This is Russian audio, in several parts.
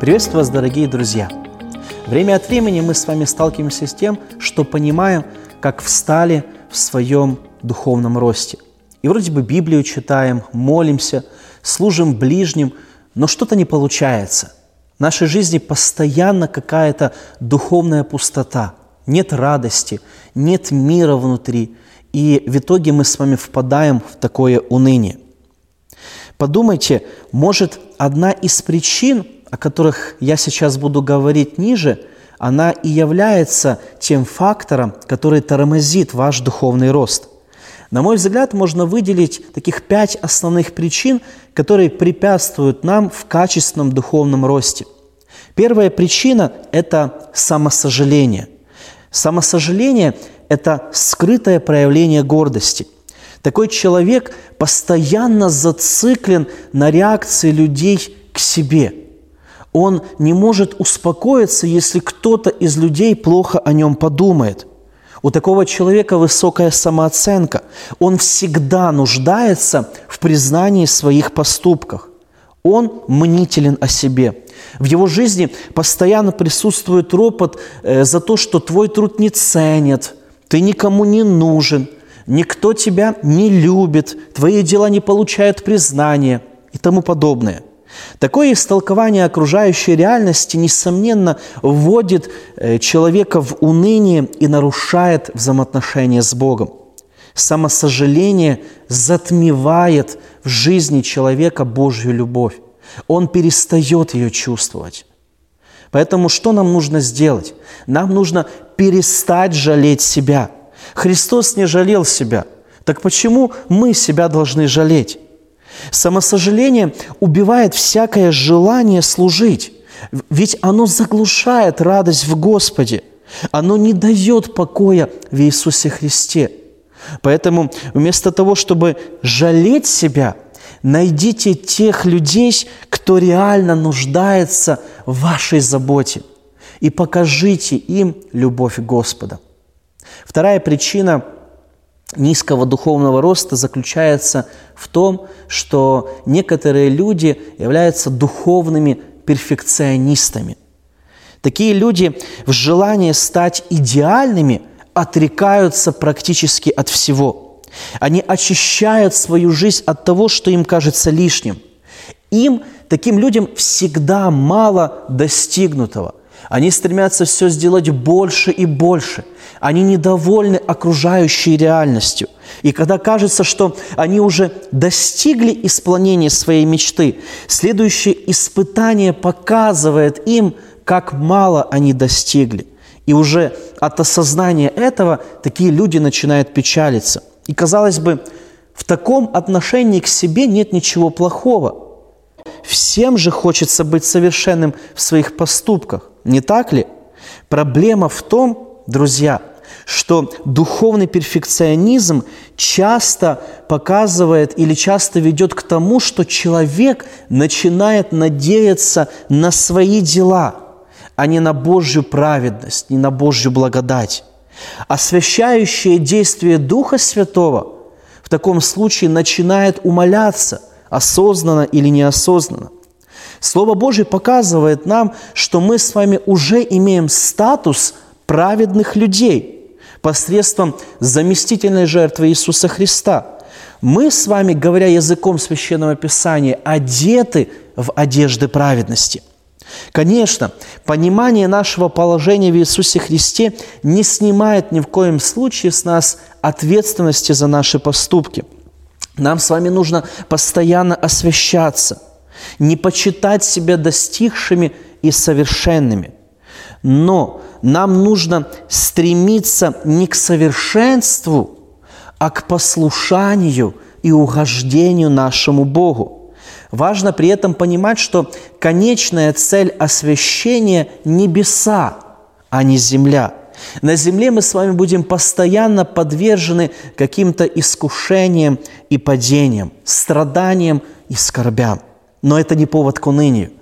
Приветствую вас, дорогие друзья! Время от времени мы с вами сталкиваемся с тем, что понимаем, как встали в своем духовном росте. И вроде бы Библию читаем, молимся, служим ближним, но что-то не получается. В нашей жизни постоянно какая-то духовная пустота, нет радости, нет мира внутри, и в итоге мы с вами впадаем в такое уныние. Подумайте, может, одна из причин, о которых я сейчас буду говорить ниже, она и является тем фактором, который тормозит ваш духовный рост. На мой взгляд, можно выделить таких 5 основных причин, которые препятствуют нам в качественном духовном росте. Первая причина – это самосожаление. Самосожаление – это скрытое проявление гордости. Такой человек постоянно зациклен на реакции людей к себе. Он не может успокоиться, если кто-то из людей плохо о нем подумает. У такого человека высокая самооценка. Он всегда нуждается в признании своих поступков. Он мнителен о себе. В его жизни постоянно присутствует ропот за то, что твой труд не ценят, ты никому не нужен, никто тебя не любит, твои дела не получают признания и тому подобное. Такое истолкование окружающей реальности, несомненно, вводит человека в уныние и нарушает взаимоотношения с Богом. Самосожаление затмевает в жизни человека Божью любовь. Он перестает ее чувствовать. Поэтому что нам нужно сделать? Нам нужно перестать жалеть себя. Христос не жалел себя. Так почему мы себя должны жалеть? Самосожаление убивает всякое желание служить, ведь оно заглушает радость в Господе, оно не дает покоя в Иисусе Христе. Поэтому вместо того, чтобы жалеть себя, найдите тех людей, кто реально нуждается в вашей заботе, и покажите им любовь Господа. Вторая причина – низкого духовного роста заключается в том, что некоторые люди являются духовными перфекционистами. Такие люди в желании стать идеальными отрекаются практически от всего. Они очищают свою жизнь от того, что им кажется лишним. Таким людям всегда мало достигнутого. Они стремятся все сделать больше и больше. Они недовольны окружающей реальностью. И когда кажется, что они уже достигли исполнения своей мечты, следующее испытание показывает им, как мало они достигли. И уже от осознания этого такие люди начинают печалиться. И, казалось бы, в таком отношении к себе нет ничего плохого. Всем же хочется быть совершенным в своих поступках, не так ли? Проблема в том, друзья, что духовный перфекционизм часто показывает или часто ведет к тому, что человек начинает надеяться на свои дела, а не на Божью праведность, не на Божью благодать. Освящающее действие Духа Святого в таком случае начинает умаляться, осознанно или неосознанно. Слово Божье показывает нам, что мы с вами уже имеем статус праведных людей посредством заместительной жертвы Иисуса Христа. Мы с вами, говоря языком Священного Писания, одеты в одежды праведности. Конечно, понимание нашего положения в Иисусе Христе не снимает ни в коем случае с нас ответственности за наши поступки. Нам с вами нужно постоянно освящаться, не почитать себя достигшими и совершенными. Но нам нужно стремиться не к совершенству, а к послушанию и угождению нашему Богу. Важно при этом понимать, что конечная цель освящения – небеса, а не земля. На земле мы с вами будем постоянно подвержены каким-то искушениям и падениям, страданиям и скорбям. Но это не повод к унынию.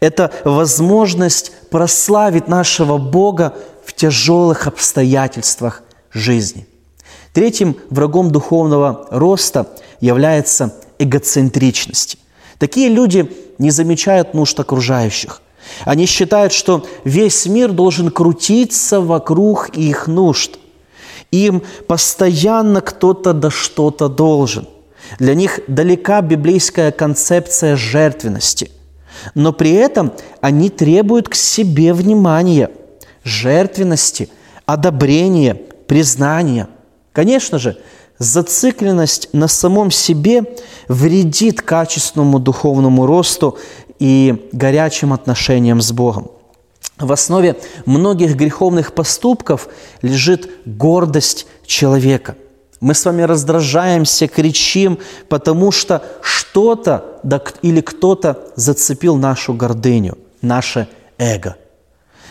Это возможность прославить нашего Бога в тяжелых обстоятельствах жизни. Третьим врагом духовного роста является эгоцентричность. Такие люди не замечают нужд окружающих. Они считают, что весь мир должен крутиться вокруг их нужд. Им постоянно кто-то да что-то должен. Для них далека библейская концепция жертвенности. Но при этом они требуют к себе внимания, жертвенности, одобрения, признания. Конечно же, зацикленность на самом себе вредит качественному духовному росту и горячим отношениям с Богом. В основе многих греховных поступков лежит гордость человека. Мы с вами раздражаемся, кричим, потому что что-то или кто-то зацепил нашу гордыню, наше эго.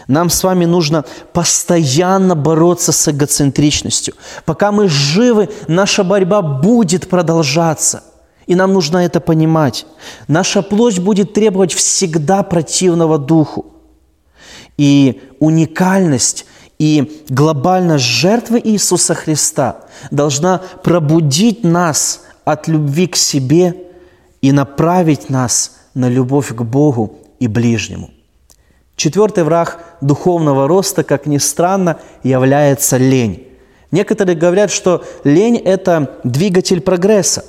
Нам с вами нужно постоянно бороться с эгоцентричностью. Пока мы живы, наша борьба будет продолжаться. И нам нужно это понимать. Наша плоть будет требовать всегда противного духу. И уникальность, и глобальность жертвы Иисуса Христа должна пробудить нас от любви к себе и направить нас на любовь к Богу и ближнему. Четвертый враг духовного роста, как ни странно, является лень. Некоторые говорят, что лень – это двигатель прогресса.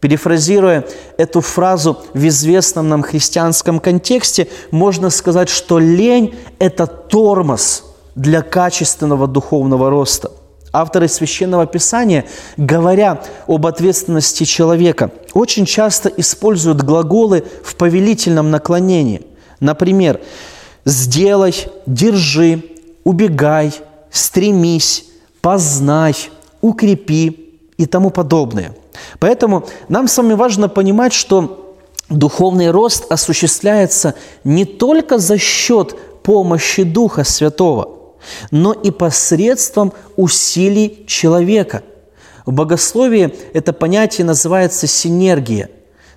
Перефразируя эту фразу в известном нам христианском контексте, можно сказать, что лень – это тормоз для качественного духовного роста. Авторы Священного Писания, говоря об ответственности человека, очень часто используют глаголы в повелительном наклонении. Например, «сделай», «держи», «убегай», «стремись», «познай», «укрепи» и тому подобное. Поэтому нам с вами важно понимать, что духовный рост осуществляется не только за счет помощи Духа Святого, но и посредством усилий человека. В богословии это понятие называется синергия.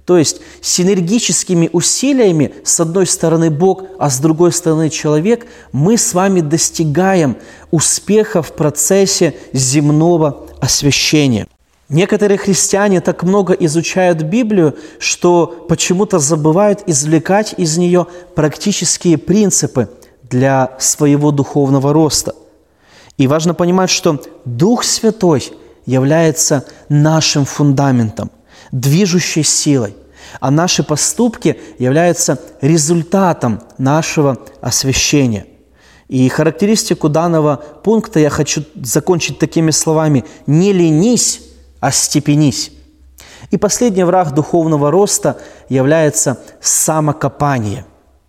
То есть синергическими усилиями, с одной стороны Бог, а с другой стороны человек, мы с вами достигаем успеха в процессе земного освящения. Некоторые христиане так много изучают Библию, что почему-то забывают извлекать из нее практические принципы для своего духовного роста. И важно понимать, что Дух Святой является нашим фундаментом, движущей силой, а наши поступки являются результатом нашего освящения. И характеристику данного пункта я хочу закончить такими словами: «Не ленись, остепенись». И последний враг духовного роста является самокопание.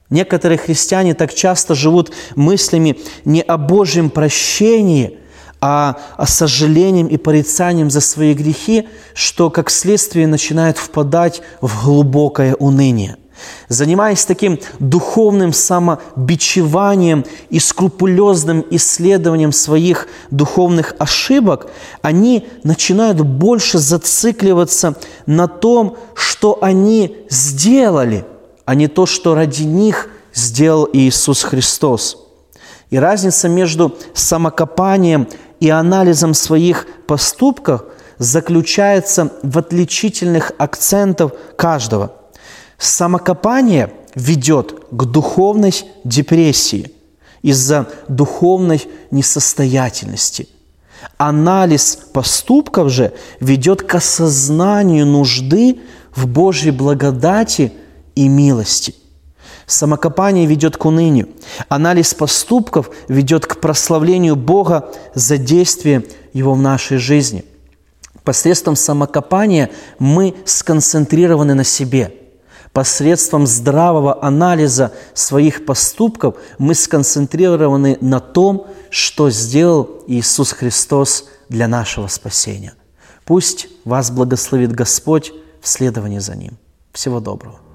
Некоторые христиане так часто живут мыслями не о Божьем прощении, а о сожалении и порицании за свои грехи, что как следствие начинают впадать в глубокое уныние. Занимаясь таким духовным самобичеванием и скрупулезным исследованием своих духовных ошибок, они начинают больше зацикливаться на том, что они сделали, а не то, что ради них сделал Иисус Христос. И разница между самокопанием и анализом своих поступков заключается в отличительных акцентах каждого. Самокопание ведет к духовной депрессии из-за духовной несостоятельности. Анализ поступков же ведет к осознанию нужды в Божьей благодати и милости. Самокопание ведет к унынию. Анализ поступков ведет к прославлению Бога за действие Его в нашей жизни. Посредством самокопания мы сконцентрированы на себе. Посредством здравого анализа своих поступков мы сконцентрированы на том, что сделал Иисус Христос для нашего спасения. Пусть вас благословит Господь в следовании за Ним. Всего доброго.